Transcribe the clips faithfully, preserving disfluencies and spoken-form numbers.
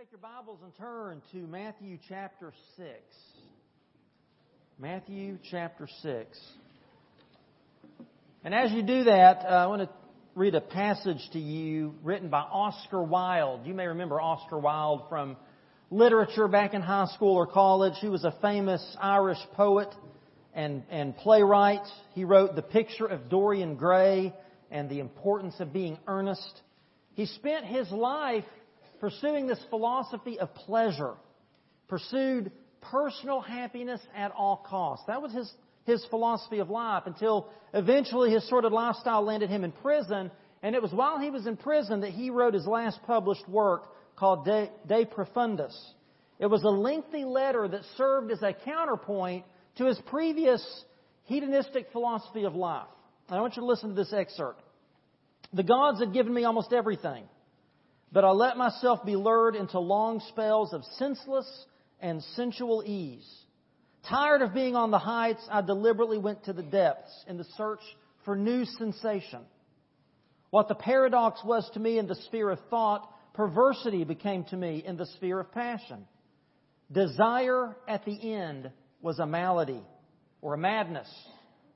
Take your Bibles and turn to Matthew chapter six. Matthew chapter six. And as you do that, uh, I want to read a passage to you written by Oscar Wilde. You may remember Oscar Wilde from literature back in high school or college. He was a famous Irish poet and, and playwright. He wrote The Picture of Dorian Gray and The Importance of Being Earnest. He spent his life pursuing this philosophy of pleasure, pursued personal happiness at all costs. That was his, his philosophy of life until eventually his sordid lifestyle landed him in prison. And it was while he was in prison that he wrote his last published work called De, De Profundis. It was a lengthy letter that served as a counterpoint to his previous hedonistic philosophy of life. And I want you to listen to this excerpt. The gods had given me almost everything, but I let myself be lured into long spells of senseless and sensual ease. Tired of being on the heights, I deliberately went to the depths in the search for new sensation. What the paradox was to me in the sphere of thought, perversity became to me in the sphere of passion. Desire at the end was a malady, or a madness,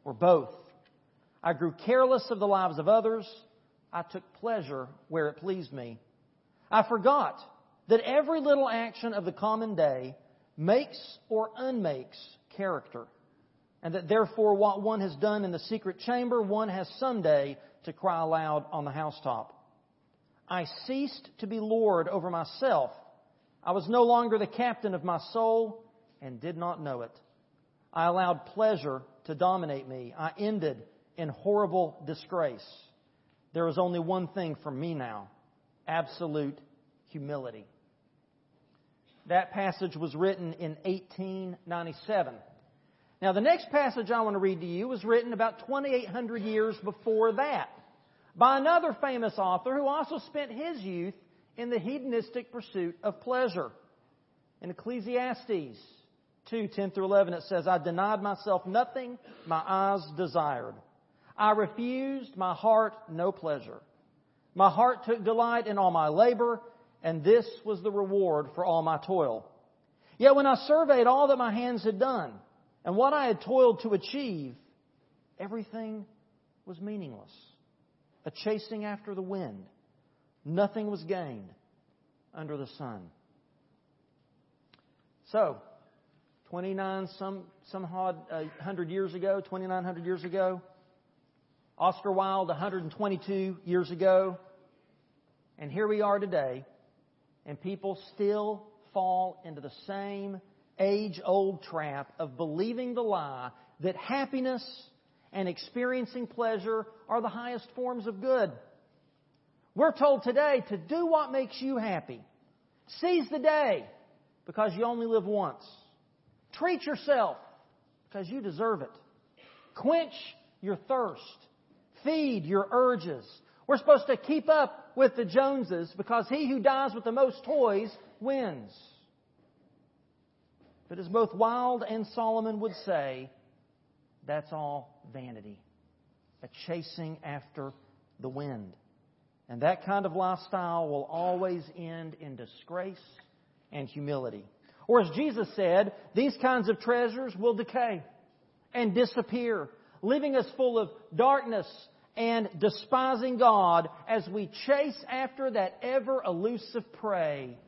or both. I grew careless of the lives of others. I took pleasure where it pleased me. I forgot that every little action of the common day makes or unmakes character, and that therefore what one has done in the secret chamber, one has someday to cry aloud on the housetop. I ceased to be lord over myself. I was no longer the captain of my soul and did not know it. I allowed pleasure to dominate me. I ended in horrible disgrace. There is only one thing for me now. Absolute humility. That passage was written in eighteen ninety-seven. Now, the next passage I want to read to you was written about twenty-eight hundred years before that by another famous author who also spent his youth in the hedonistic pursuit of pleasure. In Ecclesiastes two ten through eleven, it says, I denied myself nothing my eyes desired. I refused my heart no pleasure. My heart took delight in all my labor, and this was the reward for all my toil. Yet when I surveyed all that my hands had done, and what I had toiled to achieve, everything was meaningless, a chasing after the wind. Nothing was gained under the sun. So, twenty-nine some some odd uh, hundred years ago, twenty-nine hundred years ago, Oscar Wilde one hundred twenty-two years ago, and here we are today, and people still fall into the same age-old trap of believing the lie that happiness and experiencing pleasure are the highest forms of good. We're told today to do what makes you happy. Seize the day because you only live once. Treat yourself because you deserve it. Quench your thirst. Feed your urges. We're supposed to keep up with the Joneses because he who dies with the most toys wins. But as both Wilde and Solomon would say, that's all vanity, a chasing after the wind. And that kind of lifestyle will always end in disgrace and humility. Or as Jesus said, these kinds of treasures will decay and disappear, leaving us full of darkness and despising God as we chase after that ever-elusive prey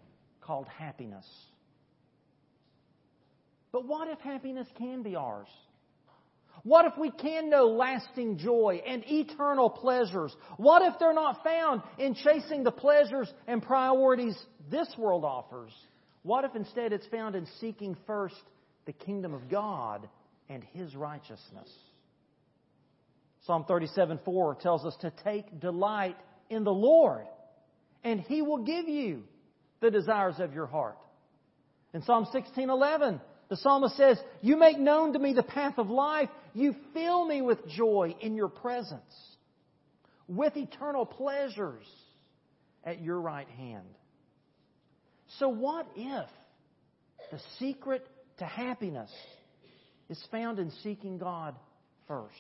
called happiness. But what if happiness can be ours? What if we can know lasting joy and eternal pleasures? What if they're not found in chasing the pleasures and priorities this world offers? What if instead it's found in seeking first the kingdom of God and His righteousness? Psalm thirty-seven four tells us to take delight in the Lord, and He will give you the desires of your heart. In Psalm sixteen eleven, the psalmist says, You make known to me the path of life. You fill me with joy in your presence, with eternal pleasures at your right hand. So what if the secret to happiness is found in seeking God first?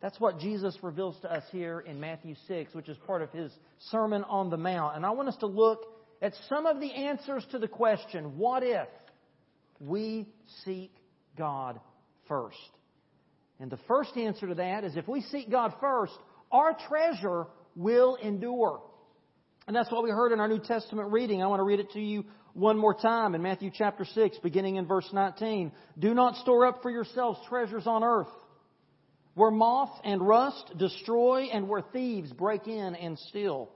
That's what Jesus reveals to us here in Matthew six, which is part of His Sermon on the Mount. And I want us to look at some of the answers to the question, what if we seek God first? And the first answer to that is if we seek God first, our treasure will endure. And that's what we heard in our New Testament reading. I want to read it to you one more time in Matthew chapter six, beginning in verse nineteen. Do not store up for yourselves treasures on earth, where moth and rust destroy and where thieves break in and steal.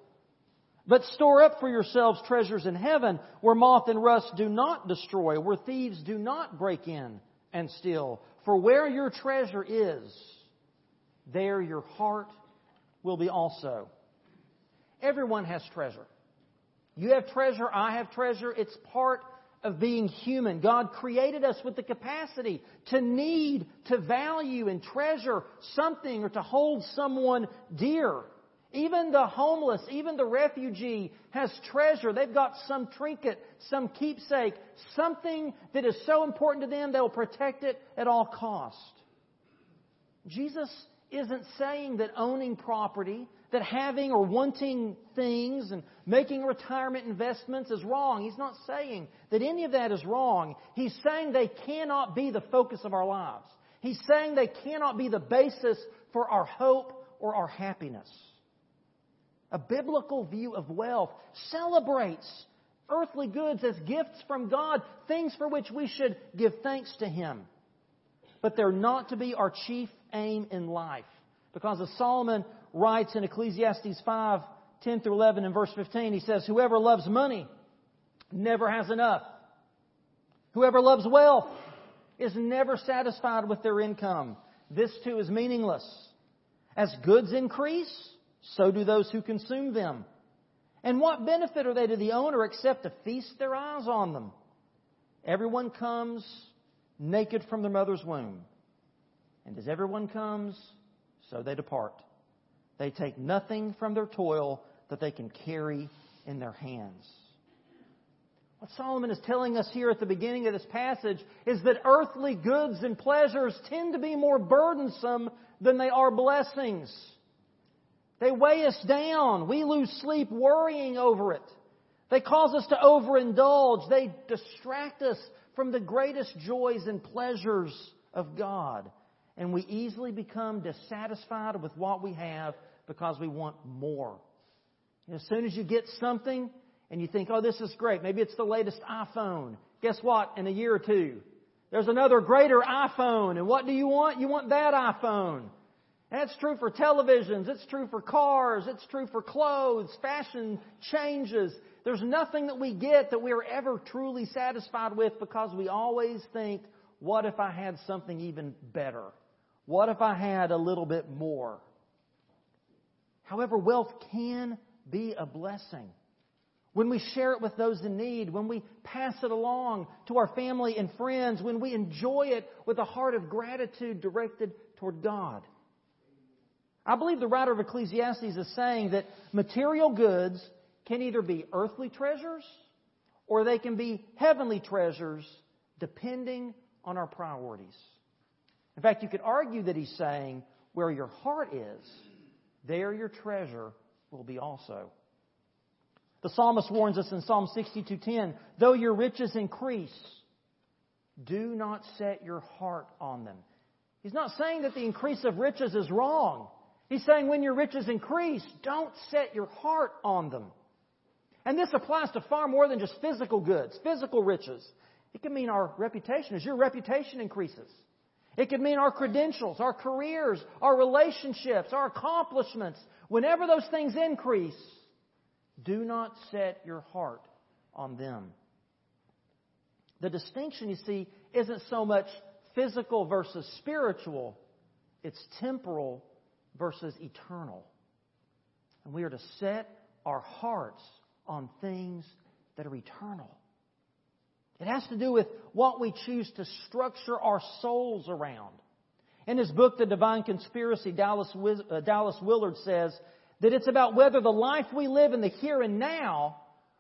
But store up for yourselves treasures in heaven, where moth and rust do not destroy, where thieves do not break in and steal. For where your treasure is, there your heart will be also. Everyone has treasure. You have treasure. I have treasure. It's part of being human. God created us with the capacity to need, to value, and treasure something or to hold someone dear. Even the homeless, even the refugee has treasure. They've got some trinket, some keepsake, something that is so important to them they'll protect it at all cost. Jesus isn't saying that owning property, that having or wanting things and making retirement investments is wrong. He's not saying that any of that is wrong. He's saying they cannot be the focus of our lives. He's saying they cannot be the basis for our hope or our happiness. A biblical view of wealth celebrates earthly goods as gifts from God, things for which we should give thanks to Him. But they're not to be our chief aim in life. Because as Solomon writes in Ecclesiastes five, ten through eleven and verse fifteen, he says, whoever loves money never has enough. Whoever loves wealth is never satisfied with their income. This too is meaningless. As goods increase, so do those who consume them. And what benefit are they to the owner except to feast their eyes on them? Everyone comes naked from their mother's womb. And as everyone comes, so they depart. They take nothing from their toil that they can carry in their hands. What Solomon is telling us here at the beginning of this passage is that earthly goods and pleasures tend to be more burdensome than they are blessings. They weigh us down. We lose sleep worrying over it. They cause us to overindulge. They distract us from the greatest joys and pleasures of God. And we easily become dissatisfied with what we have because we want more. And as soon as you get something and you think, oh, this is great. Maybe it's the latest iPhone. Guess what? In a year or two, there's another greater iPhone. And what do you want? You want that iPhone. And that's true for televisions. It's true for cars. It's true for clothes. Fashion changes. There's nothing that we get that we are ever truly satisfied with because we always think, what if I had something even better? What if I had a little bit more? However, wealth can be a blessing. When we share it with those in need, when we pass it along to our family and friends, when we enjoy it with a heart of gratitude directed toward God. I believe the writer of Ecclesiastes is saying that material goods can either be earthly treasures or they can be heavenly treasures depending on our priorities. In fact, you could argue that he's saying, where your heart is, there your treasure will be also. The psalmist warns us in Psalm sixty-two ten, though your riches increase, do not set your heart on them. He's not saying that the increase of riches is wrong. He's saying when your riches increase, don't set your heart on them. And this applies to far more than just physical goods, physical riches. It can mean our reputation. As your reputation increases, it could mean our credentials, our careers, our relationships, our accomplishments. Whenever those things increase, do not set your heart on them. The distinction, you see, isn't so much physical versus spiritual. It's temporal versus eternal. And we are to set our hearts on things that are eternal. It has to do with what we choose to structure our souls around. In his book, The Divine Conspiracy, Dallas Willard says that it's about whether the life we live in the here and now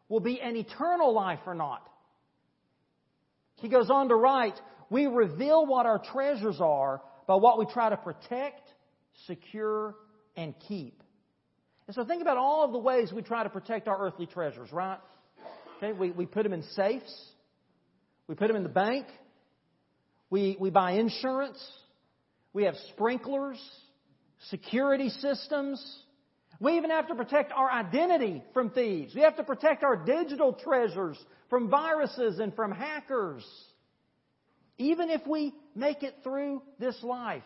will be an eternal life or not. He goes on to write, we reveal what our treasures are by what we try to protect, secure, and keep. And so think about all of the ways we try to protect our earthly treasures, right? Okay, we, we put them in safes. We put them in the bank. We, we buy insurance. We have sprinklers, security systems. We even have to protect our identity from thieves. We have to protect our digital treasures from viruses and from hackers. Even if we make it through this life,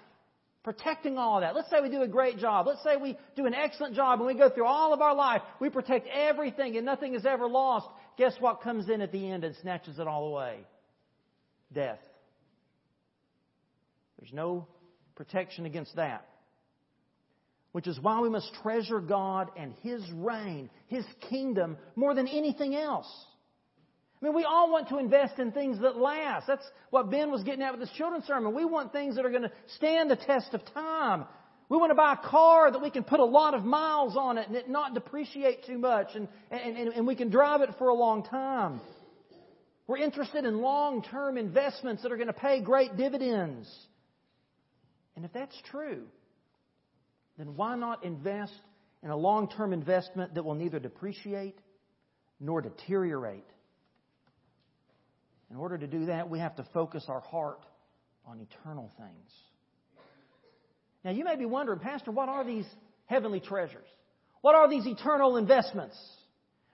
protecting all of that. Let's say we do a great job. Let's say we do an excellent job and we go through all of our life. We protect everything and nothing is ever lost. Guess what comes in at the end and snatches it all away? Death. There's no protection against that. Which is why we must treasure God and His reign, His kingdom, more than anything else. I mean, we all want to invest in things that last. That's what Ben was getting at with his children's sermon. We want things that are going to stand the test of time. We want to buy a car that we can put a lot of miles on it and it not depreciate too much, and, and, and, and we can drive it for a long time. We're interested in long-term investments that are going to pay great dividends. And if that's true, then why not invest in a long-term investment that will neither depreciate nor deteriorate? In order to do that, we have to focus our heart on eternal things. Now, you may be wondering, Pastor, what are these heavenly treasures? What are these eternal investments?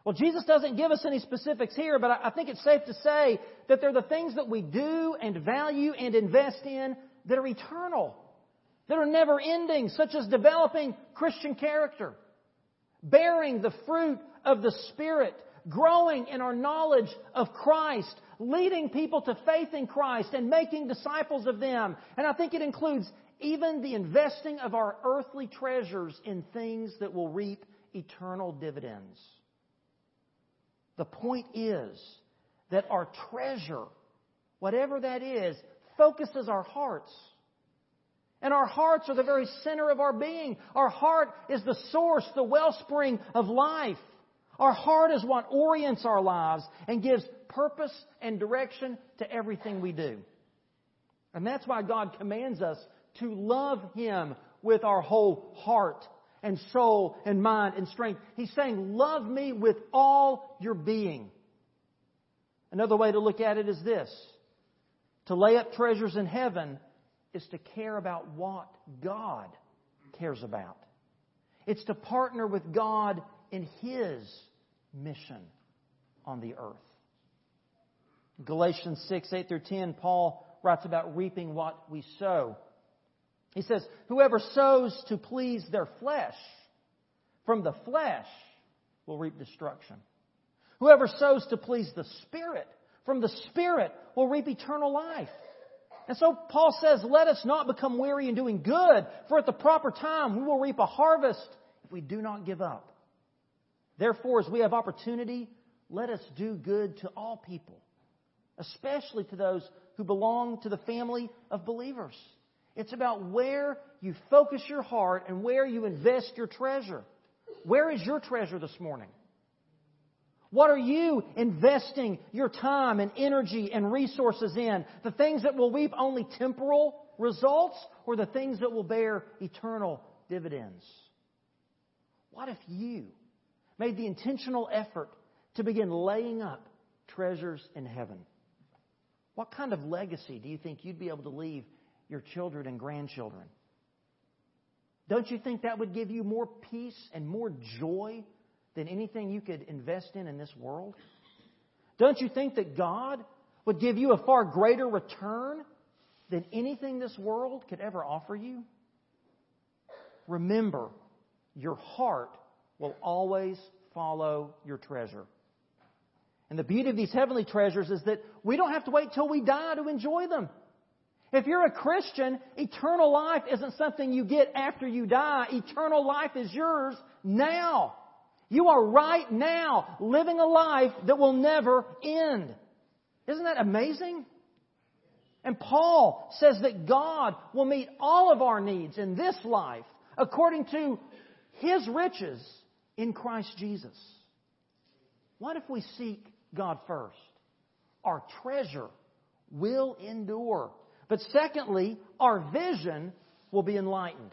Well, Jesus doesn't give us any specifics here, but I think it's safe to say that they're the things that we do and value and invest in that are eternal, that are never-ending, such as developing Christian character, bearing the fruit of the Spirit, growing in our knowledge of Christ, leading people to faith in Christ and making disciples of them. And I think it includes even the investing of our earthly treasures in things that will reap eternal dividends. The point is that our treasure, whatever that is, focuses our hearts. And our hearts are the very center of our being. Our heart is the source, the wellspring of life. Our heart is what orients our lives and gives purpose and direction to everything we do. And that's why God commands us to love Him with our whole heart and soul and mind and strength. He's saying, love me with all your being. Another way to look at it is this. To lay up treasures in heaven is to care about what God cares about. It's to partner with God in His mission on the earth. Galatians six, eight through ten, Paul writes about reaping what we sow. He says, whoever sows to please their flesh, from the flesh will reap destruction. Whoever sows to please the Spirit, from the Spirit will reap eternal life. And so Paul says, let us not become weary in doing good, for at the proper time we will reap a harvest if we do not give up. Therefore, as we have opportunity, let us do good to all people, especially to those who belong to the family of believers. It's about where you focus your heart and where you invest your treasure. Where is your treasure this morning? What are you investing your time and energy and resources in? The things that will reap only temporal results or the things that will bear eternal dividends? What if you made the intentional effort to begin laying up treasures in heaven? What kind of legacy do you think you'd be able to leave your children and grandchildren? Don't you think that would give you more peace and more joy than anything you could invest in in this world? Don't you think that God would give you a far greater return than anything this world could ever offer you? Remember, your heart will always follow your treasure. And the beauty of these heavenly treasures is that we don't have to wait till we die to enjoy them. If you're a Christian, eternal life isn't something you get after you die. Eternal life is yours now. You are right now living a life that will never end. Isn't that amazing? And Paul says that God will meet all of our needs in this life according to His riches in Christ Jesus. What if we seek God first? Our treasure will endure. But secondly, our vision will be enlightened.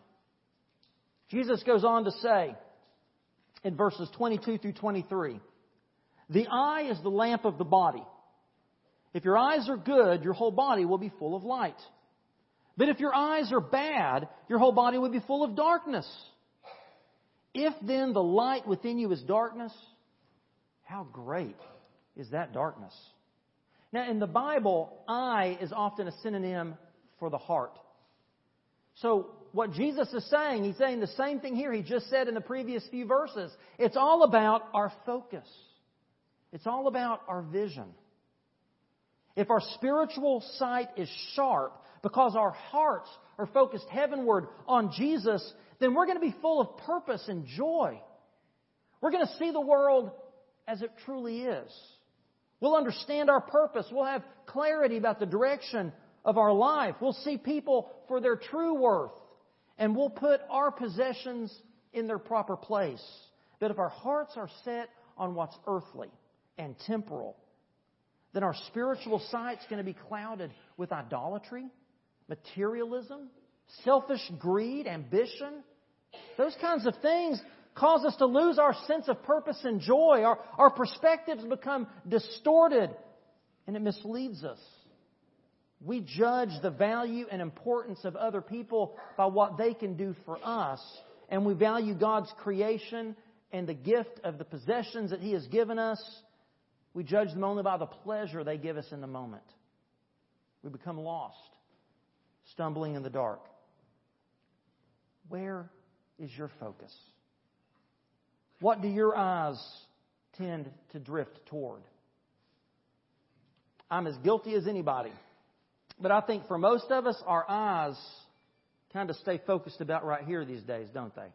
Jesus goes on to say in verses twenty-two through twenty-three, The eye is the lamp of the body. If your eyes are good, your whole body will be full of light. But if your eyes are bad, your whole body will be full of darkness. If then the light within you is darkness, how great is that darkness? Now, in the Bible, eye is often a synonym for the heart. So what Jesus is saying, he's saying the same thing here he just said in the previous few verses. It's all about our focus. It's all about our vision. If our spiritual sight is sharp because our hearts are focused heavenward on Jesus, then we're going to be full of purpose and joy. We're going to see the world as it truly is. We'll understand our purpose. We'll have clarity about the direction of our life. We'll see people for their true worth. And we'll put our possessions in their proper place. But if our hearts are set on what's earthly and temporal, then our spiritual sight's going to be clouded with idolatry, materialism, selfish greed, ambition. Those kinds of things cause us to lose our sense of purpose and joy. Our, our perspectives become distorted, and it misleads us. We judge the value and importance of other people by what they can do for us, and we value God's creation and the gift of the possessions that He has given us. We judge them only by the pleasure they give us in the moment. We become lost, stumbling in the dark. Where is your focus? What do your eyes tend to drift toward? I'm as guilty as anybody. But I think for most of us, our eyes kind of stay focused about right here these days, don't they?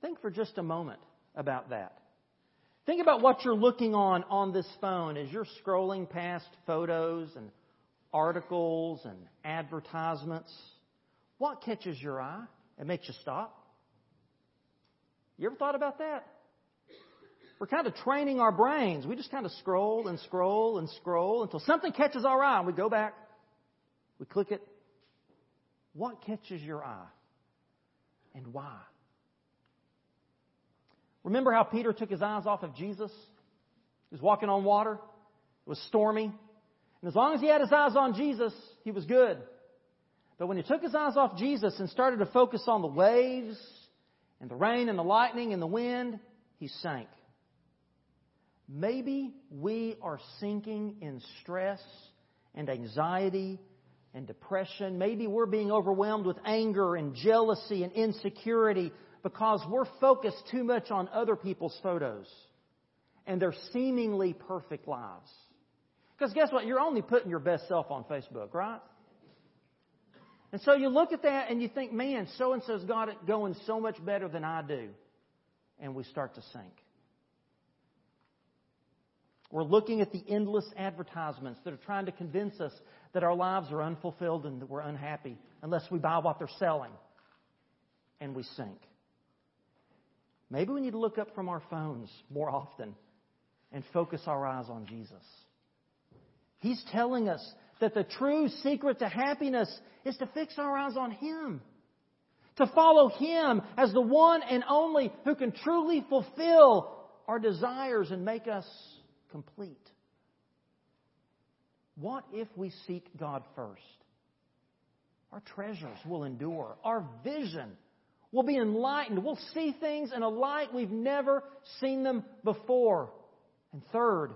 Think for just a moment about that. Think about what you're looking on on this phone as you're scrolling past photos and articles and advertisements. What catches your eye and makes you stop? You ever thought about that? We're kind of training our brains. We just kind of scroll and scroll and scroll until something catches our eye. And we go back. We click it. What catches your eye and why? Remember how Peter took his eyes off of Jesus? He was walking on water. It was stormy. And as long as he had his eyes on Jesus, he was good. But when he took his eyes off Jesus and started to focus on the waves and the rain and the lightning and the wind, he sank. Maybe we are sinking in stress and anxiety and depression. Maybe we're being overwhelmed with anger and jealousy and insecurity because we're focused too much on other people's photos and their seemingly perfect lives. Because guess what? You're only putting your best self on Facebook, right? And so you look at that and you think, man, so-and-so's got it going so much better than I do. And we start to sink. We're looking at the endless advertisements that are trying to convince us that our lives are unfulfilled and that we're unhappy unless we buy what they're selling. And we sink. Maybe we need to look up from our phones more often and focus our eyes on Jesus. He's telling us that the true secret to happiness is to fix our eyes on Him. To follow Him as the one and only who can truly fulfill our desires and make us complete. What if we seek God first? Our treasures will endure. Our vision will be enlightened. We'll see things in a light we've never seen them before. And third,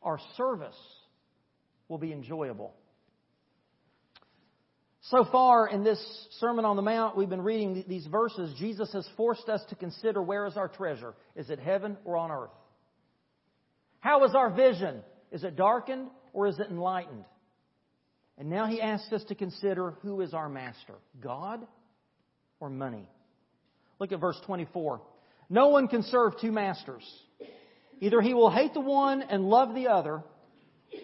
our service will be enjoyable. So far in this Sermon on the Mount, we've been reading these verses. Jesus has forced us to consider, where is our treasure? Is it heaven or on earth? How is our vision? Is it darkened or is it enlightened? And now He asks us to consider, who is our master, God or money? Look at verse twenty-four. No one can serve two masters. Either he will hate the one and love the other,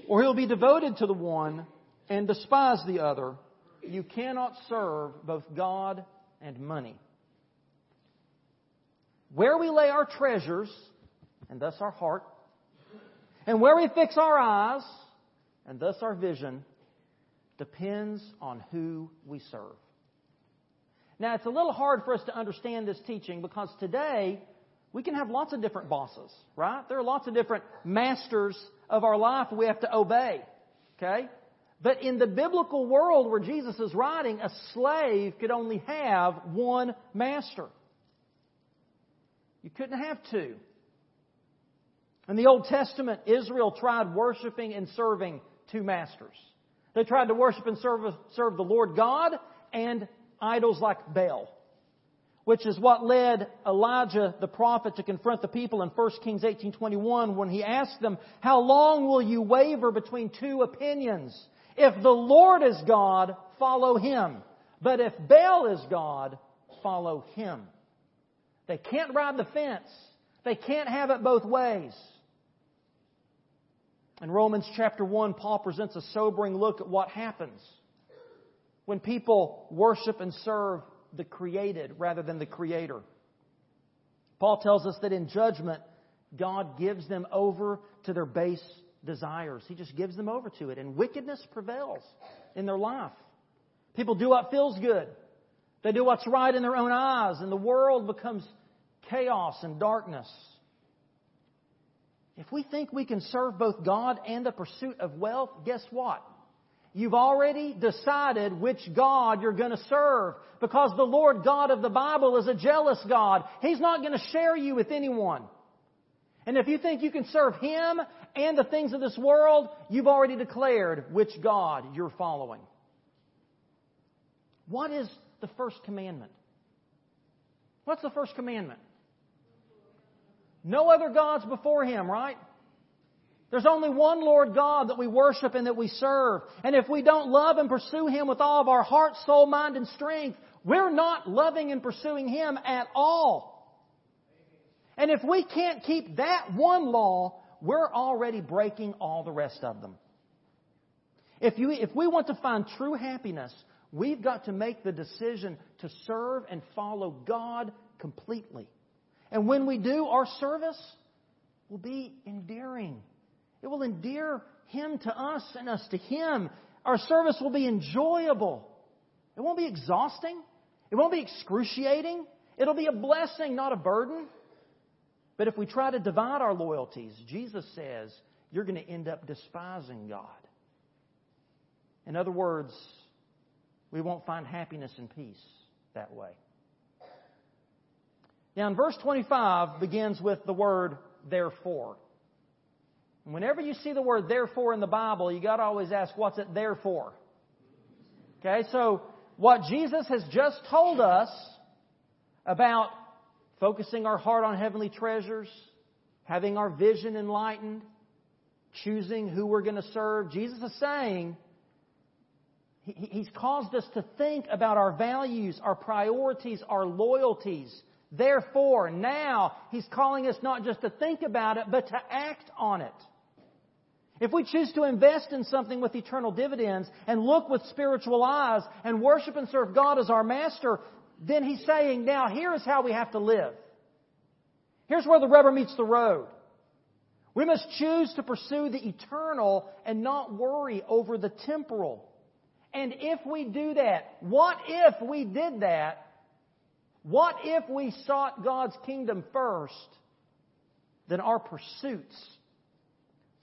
or he'll be devoted to the one and despise the other. You cannot serve both God and money. Where we lay our treasures, and thus our heart, and where we fix our eyes, and thus our vision, depends on who we serve. Now, it's a little hard for us to understand this teaching because today We can have lots of different bosses, right? There are lots of different masters of our life we have to obey, okay? But in the biblical world where Jesus is writing, a slave could only have one master. You couldn't have two. In the Old Testament, Israel tried worshiping and serving two masters. They tried to worship and serve, serve the Lord God and idols like Baal, which is what led Elijah the prophet to confront the people in First Kings eighteen twenty-one when he asked them, "How long will you waver between two opinions? If the Lord is God, follow Him. But if Baal is God, follow him." They can't ride the fence. They can't have it both ways. In Romans chapter one, Paul presents a sobering look at what happens when people worship and serve the created rather than the Creator. Paul tells us that in judgment, God gives them over to their base desires. He just gives them over to it. And wickedness prevails in their life. People do what feels good. They do what's right in their own eyes. And the world becomes chaos and darkness. If we think we can serve both God and the pursuit of wealth, guess what? You've already decided which God you're going to serve, because the Lord God of the Bible is a jealous God. He's not going to share you with anyone. And if you think you can serve Him and the things of this world, you've already declared which God you're following. What is the first commandment? What's the first commandment? No other gods before Him, right? There's only one Lord God that we worship and that we serve. And if we don't love and pursue Him with all of our heart, soul, mind, and strength, we're not loving and pursuing Him at all. And if we can't keep that one law, we're already breaking all the rest of them. If you, if we want to find true happiness, we've got to make the decision to serve and follow God completely. And when we do, our service will be endearing. It will endear Him to us and us to Him. Our service will be enjoyable. It won't be exhausting. It won't be excruciating. It'll be a blessing, not a burden. But if we try to divide our loyalties, Jesus says, you're going to end up despising God. In other words, we won't find happiness and peace that way. Now, in verse twenty-five begins with the word, therefore. And whenever you see the word therefore in the Bible, you got to always ask, what's it there for? Okay, so what Jesus has just told us about focusing our heart on heavenly treasures, having our vision enlightened, choosing who we're going to serve, Jesus is saying, he, He's caused us to think about our values, our priorities, our loyalties. Therefore, now, He's calling us not just to think about it, but to act on it. If we choose to invest in something with eternal dividends and look with spiritual eyes and worship and serve God as our master, then He's saying, now, here is how we have to live. Here's where the rubber meets the road. We must choose to pursue the eternal and not worry over the temporal. And if we do that, what if we did that? What if we sought God's kingdom first? Then our pursuits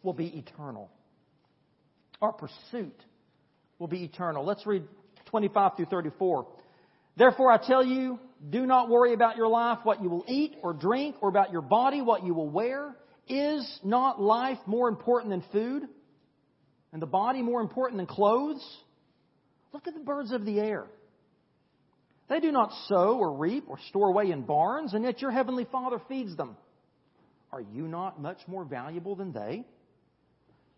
will be eternal. Our pursuit will be eternal. Let's read twenty-five through thirty-four. Therefore, I tell you, do not worry about your life, what you will eat or drink, or about your body, what you will wear. Is not life more important than food? And the body more important than clothes? Look at the birds of the air. They do not sow or reap or store away in barns, and yet your heavenly Father feeds them. Are you not much more valuable than they?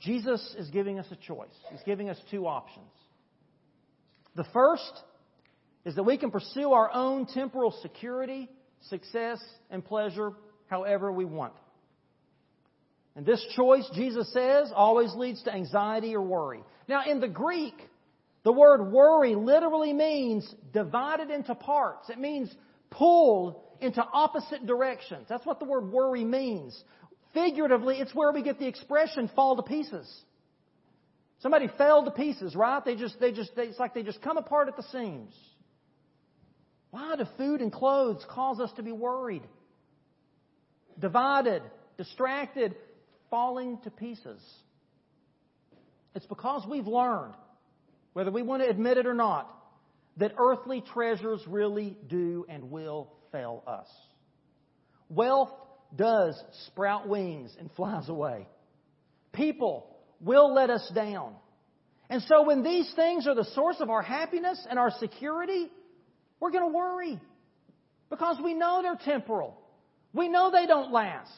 Jesus is giving us a choice. He's giving us two options. The first is that we can pursue our own temporal security, success, and pleasure however we want. And this choice, Jesus says, always leads to anxiety or worry. Now, in the Greek, the word worry literally means divided into parts. It means pulled into opposite directions. That's what the word worry means. Figuratively, it's where we get the expression fall to pieces. Somebody fell to pieces, right? They just, they just, they, it's like they just come apart at the seams. Why do food and clothes cause us to be worried? Divided, distracted, falling to pieces. It's because we've learned, whether we want to admit it or not, that earthly treasures really do and will fail us. Wealth does sprout wings and flies away. People will let us down. And so when these things are the source of our happiness and our security, we're going to worry because we know they're temporal. We know they don't last.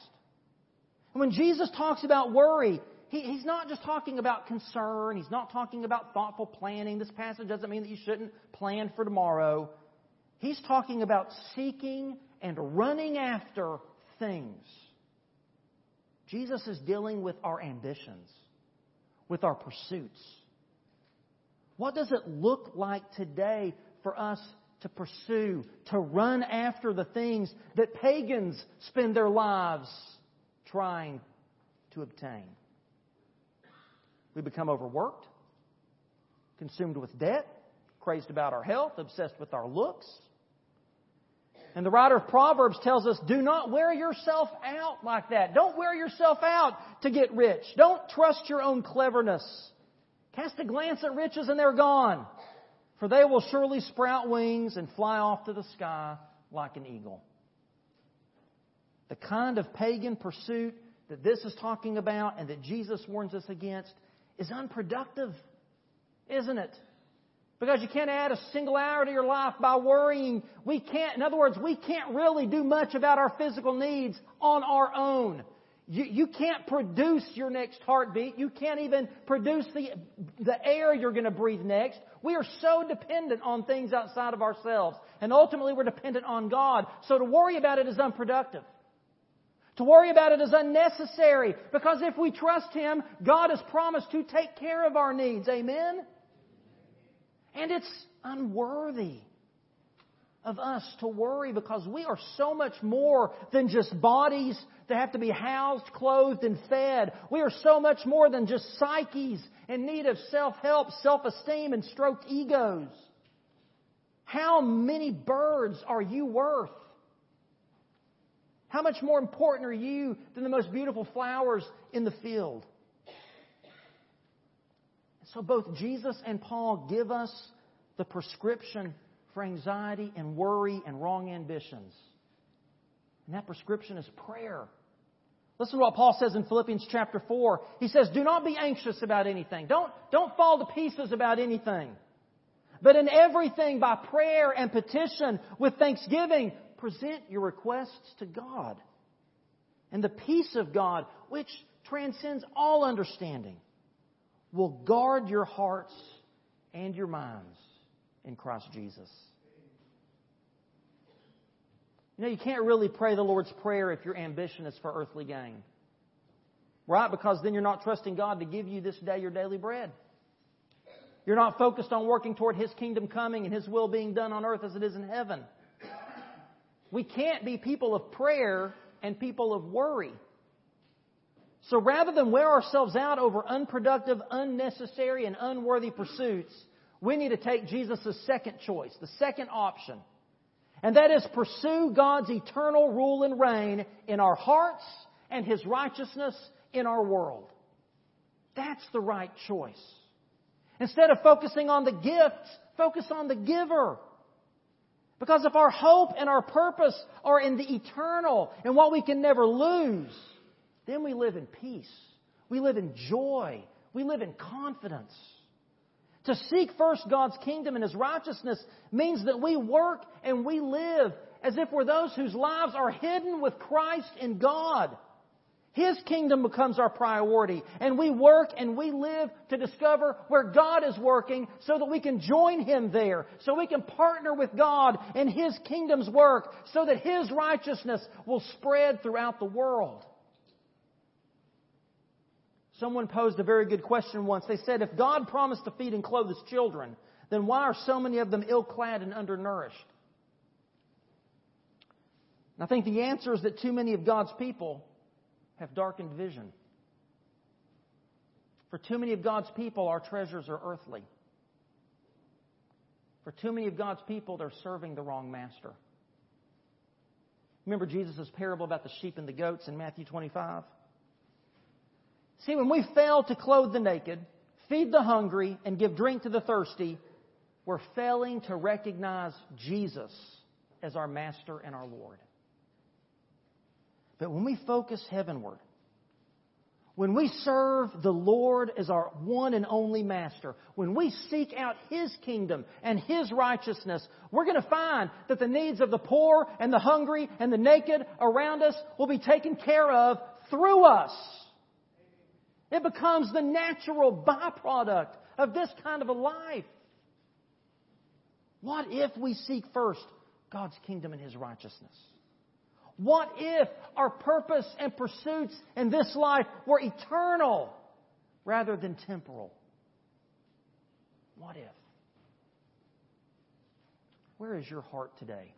And when Jesus talks about worry, he, he's not just talking about concern. He's not talking about thoughtful planning. This passage doesn't mean that you shouldn't plan for tomorrow. He's talking about seeking and running after things. Jesus is dealing with our ambitions, with our pursuits. What does it look like today for us to pursue, to run after the things that pagans spend their lives trying to obtain? We become overworked, consumed with debt, crazed about our health, obsessed with our looks. And the writer of Proverbs tells us, do not wear yourself out like that. Don't wear yourself out to get rich. Don't trust your own cleverness. Cast a glance at riches and they're gone, for they will surely sprout wings and fly off to the sky like an eagle. The kind of pagan pursuit that this is talking about and that Jesus warns us against is unproductive, isn't it? Because you can't add a single hour to your life by worrying. We can't, in other words, we can't really do much about our physical needs on our own. You, you can't produce your next heartbeat. You can't even produce the, the air you're going to breathe next. We are so dependent on things outside of ourselves. And ultimately, we're dependent on God. So to worry about it is unproductive. To worry about it is unnecessary. Because if we trust Him, God has promised to take care of our needs. Amen? And it's unworthy of us to worry because we are so much more than just bodies that have to be housed, clothed, and fed. We are so much more than just psyches in need of self-help, self-esteem, and stroked egos. How many birds are you worth? How much more important are you than the most beautiful flowers in the field? So both Jesus and Paul give us the prescription for anxiety and worry and wrong ambitions. And that prescription is prayer. Listen to what Paul says in Philippians chapter four. He says, do not be anxious about anything. Don't, don't fall to pieces about anything. But in everything, by prayer and petition, with thanksgiving, present your requests to God. And the peace of God, which transcends all understanding, will guard your hearts and your minds in Christ Jesus. You know, you can't really pray the Lord's Prayer if your ambition is for earthly gain. Right? Because then you're not trusting God to give you this day your daily bread. You're not focused on working toward His kingdom coming and His will being done on earth as it is in heaven. We can't be people of prayer and people of worry. So rather than wear ourselves out over unproductive, unnecessary, and unworthy pursuits, we need to take Jesus' second choice, the second option. And that is pursue God's eternal rule and reign in our hearts and His righteousness in our world. That's the right choice. Instead of focusing on the gifts, focus on the giver. Because if our hope and our purpose are in the eternal and what we can never lose, then we live in peace. We live in joy. We live in confidence. To seek first God's kingdom and His righteousness means that we work and we live as if we're those whose lives are hidden with Christ in God. His kingdom becomes our priority, and we work and we live to discover where God is working so that we can join Him there, so we can partner with God in His kingdom's work so that His righteousness will spread throughout the world. Someone posed a very good question once. They said, if God promised to feed and clothe His children, then why are so many of them ill-clad and undernourished? And I think the answer is that too many of God's people have darkened vision. For too many of God's people, our treasures are earthly. For too many of God's people, they're serving the wrong master. Remember Jesus' parable about the sheep and the goats in Matthew twenty-five? See, when we fail to clothe the naked, feed the hungry, and give drink to the thirsty, we're failing to recognize Jesus as our master and our Lord. But when we focus heavenward, when we serve the Lord as our one and only Master, when we seek out His kingdom and His righteousness, we're going to find that the needs of the poor and the hungry and the naked around us will be taken care of through us. It becomes the natural byproduct of this kind of a life. What if we seek first God's kingdom and His righteousness? What if our purpose and pursuits in this life were eternal rather than temporal? What if? Where is your heart today?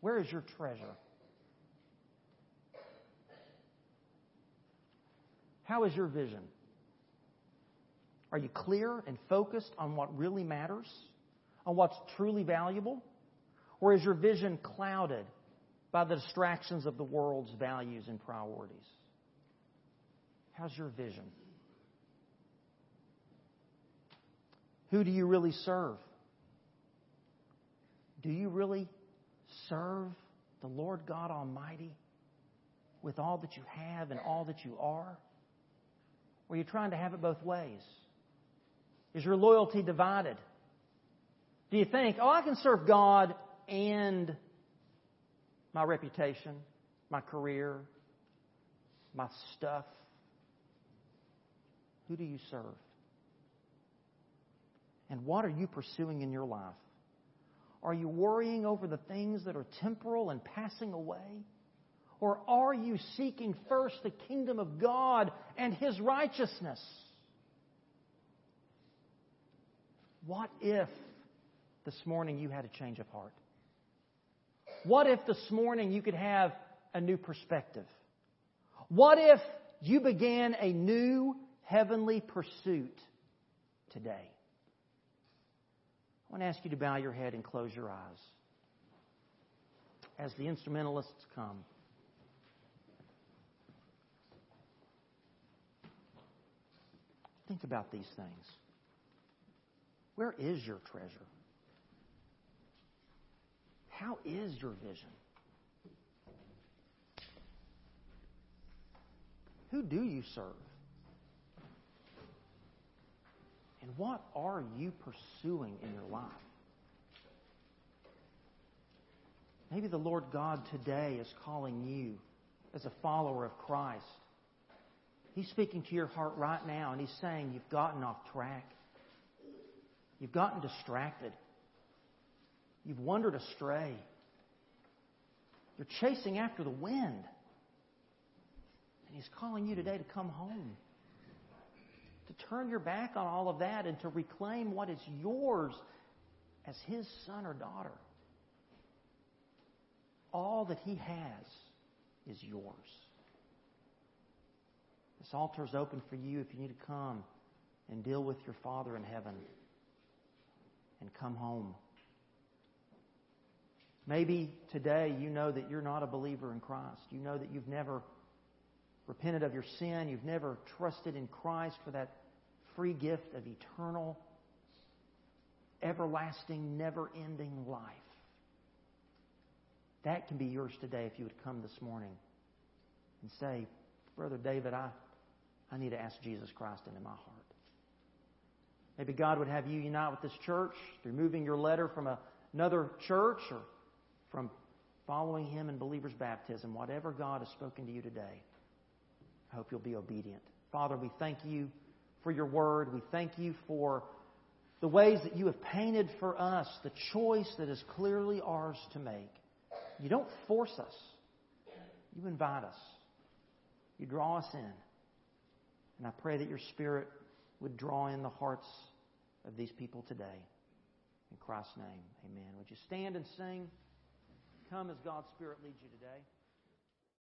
Where is your treasure? How is your vision? Are you clear and focused on what really matters? On what's truly valuable? Or is your vision clouded by the distractions of the world's values and priorities? How's your vision? Who do you really serve? Do you really serve the Lord God Almighty with all that you have and all that you are? Or are you trying to have it both ways? Is your loyalty divided? Do you think, oh, I can serve God and my reputation, my career, my stuff? Who do you serve? And what are you pursuing in your life? Are you worrying over the things that are temporal and passing away? Or are you seeking first the kingdom of God and His righteousness? What if this morning you had a change of heart? What if this morning you could have a new perspective? What if you began a new heavenly pursuit today? I want to ask you to bow your head and close your eyes as the instrumentalists come. Think about these things. Where is your treasure? How is your vision? Who do you serve? And what are you pursuing in your life? Maybe the Lord God today is calling you as a follower of Christ. He's speaking to your heart right now, and He's saying you've gotten off track. You've gotten distracted. You've wandered astray. You're chasing after the wind. And He's calling you today to come home. To turn your back on all of that and to reclaim what is yours as His son or daughter. All that He has is yours. This altar is open for you if you need to come and deal with your Father in heaven and come home. Maybe today you know that you're not a believer in Christ. You know that you've never repented of your sin. You've never trusted in Christ for that free gift of eternal, everlasting, never-ending life. That can be yours today if you would come this morning and say, Brother David, I, I need to ask Jesus Christ into my heart. Maybe God would have you unite with this church through moving your letter from a, another church or from following Him in believer's baptism. Whatever God has spoken to you today, I hope you'll be obedient. Father, we thank You for Your Word. We thank You for the ways that You have painted for us the choice that is clearly ours to make. You don't force us. You invite us. You draw us in. And I pray that Your Spirit would draw in the hearts of these people today. In Christ's name, amen. Would you stand and sing? Come as God's Spirit leads you today.